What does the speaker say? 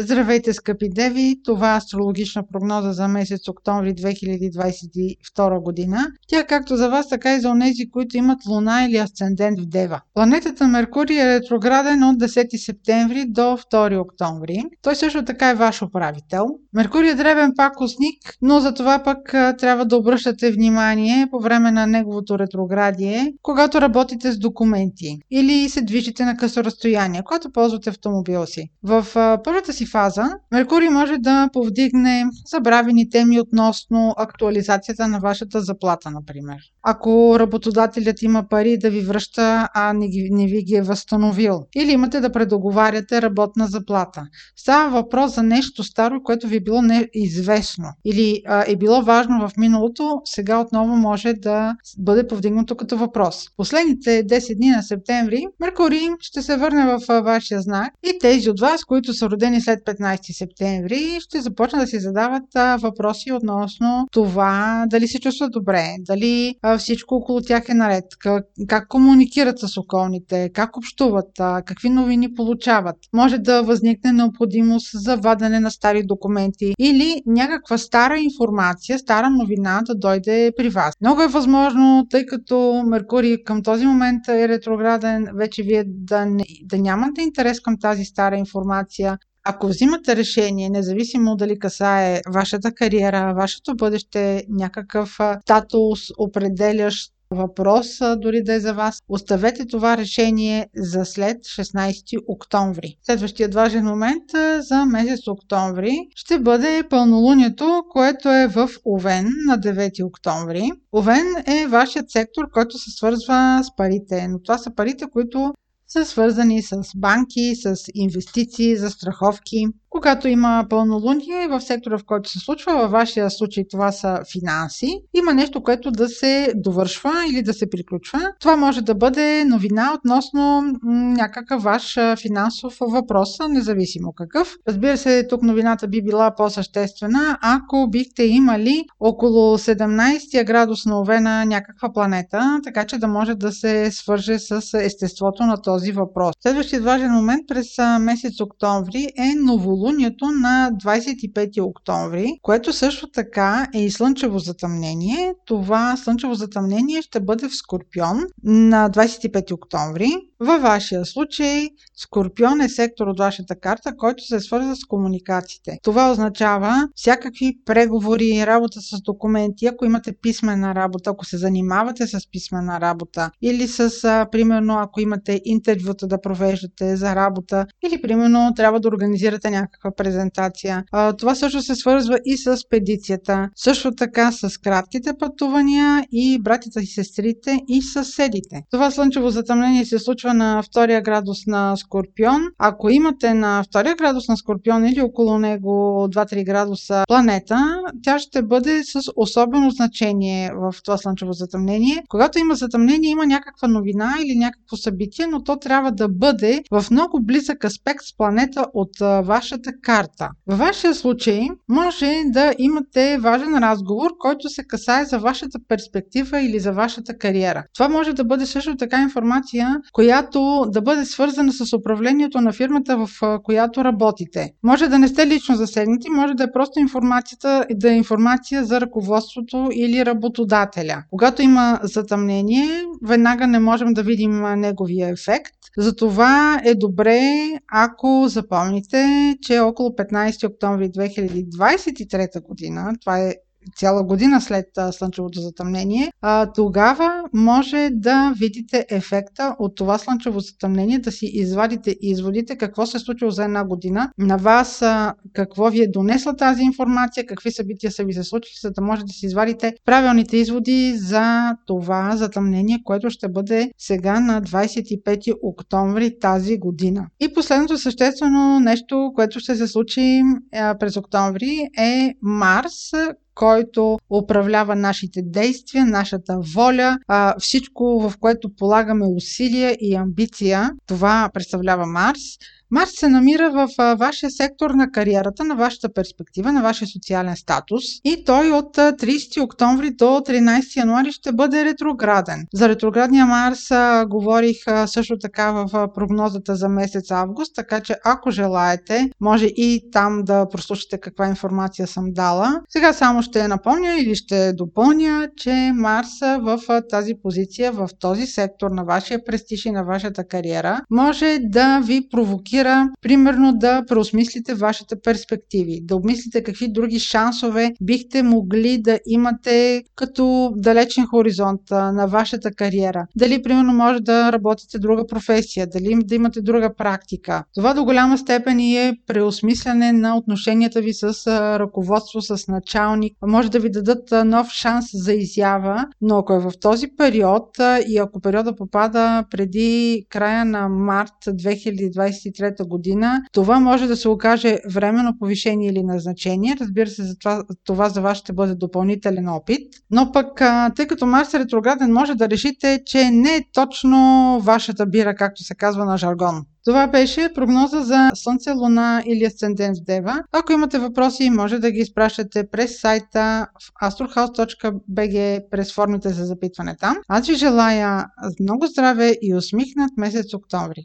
Здравейте, скъпи деви! Това е астрологична прогноза за месец октомври 2022 година. Тя както за вас, така и за онези, които имат Луна или асцендент в Дева. Планетата Меркурий е ретрограден от 10 септември до 2 октомври. Той също така е ваш управител. Меркурий е дребен пакостник, но за това пък трябва да обръщате внимание по време на неговото ретроградие, когато работите с документи или се движите на късо разстояние, когато ползвате автомобил си. В първата си фаза Меркурий може да повдигне забравени теми относно актуализацията на вашата заплата, например. Ако работодателят има пари да ви връща, а не ви ги е възстановил. Или имате да предоговаряте работна заплата. Става въпрос за нещо старо, което ви е било неизвестно. Или е било важно в миналото, сега отново може да бъде повдигнато като въпрос. Последните 10 дни на септември Меркурий ще се върне в вашия знак и тези от вас, които са родени след 15 септември, ще започнат да си задават въпроси относно това дали се чувстват добре, дали всичко около тях е наред, как комуникират с околните, как общуват, какви новини получават. Може да възникне необходимост за вадене на стари документи или някаква стара информация, стара новина да дойде при вас. Много е възможно, тъй като Меркурий към този момент е ретрограден, вече вие да нямате интерес към тази стара информация. Ако взимате решение, независимо дали касае вашата кариера, вашето бъдеще, някакъв статус, определящ въпрос, дори да е за вас, оставете това решение за след 16 октомври. Следващият важен момент за месец октомври ще бъде пълнолунието, което е в Овен на 9 октомври. Овен е вашият сектор, който се свързва с парите, но това са парите, които са свързани с банки, с инвестиции, застраховки. Когато има пълнолуние в сектора, в който се случва, във вашия случай това са финанси, има нещо, което да се довършва или да се приключва. Това може да бъде новина относно някакъв ваш финансов въпрос, независимо какъв. Разбира се, тук новината би била по-съществена, ако бихте имали около 17 градус на Овена някаква планета, така че да може да се свърже с естеството на този въпрос. Следващият важен момент през месец октомври е новолунието на 25 октомври, което също така е и слънчево затъмнение. Това слънчево затъмнение ще бъде в Скорпион на 25 октомври. Във вашия случай Скорпион е сектор от вашата карта, който се свързва с комуникациите. Това означава всякакви преговори, работа с документи, ако имате писмена работа, ако се занимавате с писмена работа или с, примерно, ако имате интервюта да провеждате за работа или, примерно, трябва да организирате някаква презентация. Това също се свързва и с педицията, също така с кратките пътувания и братята и сестрите и съседите. Това слънчево затъмнение се случва на 2 градус на Скорпион. Ако имате на 2 градус на Скорпион или около него 2-3 градуса планета, тя ще бъде с особено значение в това слънчево затъмнение. Когато има затъмнение, има някаква новина или някакво събитие, но то трябва да бъде в много близък аспект с планета от вашата карта. Във вашия случай може да имате важен разговор, който се касае за вашата перспектива или за вашата кариера. Това може да бъде също така информация, която да бъде свързана с управлението на фирмата, в която работите. Може да не сте лично засегнати, може да е просто информация за ръководството или работодателя. Когато има затъмнение, веднага не можем да видим неговия ефект. Затова е добре, ако запомните, че около 15 октомври 2023 година, това е цяла година след слънчевото затъмнение, тогава може да видите ефекта от това слънчево затъмнение, да си извадите изводите, какво се е случило за една година, на вас какво ви е донесла тази информация, какви събития са ви се случили, за да може да си извадите правилните изводи за това затъмнение, което ще бъде сега на 25 октомври тази година. И последното съществено нещо, което ще се случи през октомври, е Марс, който управлява нашите действия, нашата воля, всичко, в което полагаме усилия и амбиция. Това представлява Марс. Марс се намира в вашия сектор на кариерата, на вашата перспектива, на вашия социален статус и той от 30 октомври до 13 януари ще бъде ретрограден. За ретроградния Марс говорих също така в прогнозата за месец август, така че ако желаете, може и там да прослушате каква информация съм дала. Сега само ще напомня или ще допълня, че Марс в тази позиция, в този сектор на вашия престиж и на вашата кариера, може да ви провокира примерно да преосмислите вашите перспективи, да обмислите какви други шансове бихте могли да имате като далечен хоризонт на вашата кариера. Дали примерно може да работите друга професия, дали да имате друга практика. Това до голяма степен и е преосмисляне на отношенията ви с ръководство, с началник. Може да ви дадат нов шанс за изява, но ако е в този период и ако периода попада преди края на март 2023 година, това може да се окаже временно повишение или назначение. Разбира се, това за вас ще бъде допълнителен опит. Но пък, тъй като Марс е ретрограден, може да решите, че не е точно вашата бира, както се казва на жаргон. Това беше прогноза за Слънце, Луна или Асцендент в Дева. Ако имате въпроси, може да ги изпращате през сайта в astrohouse.bg през формите за запитване там. Аз ви желая много здраве и усмихнат месец октомври!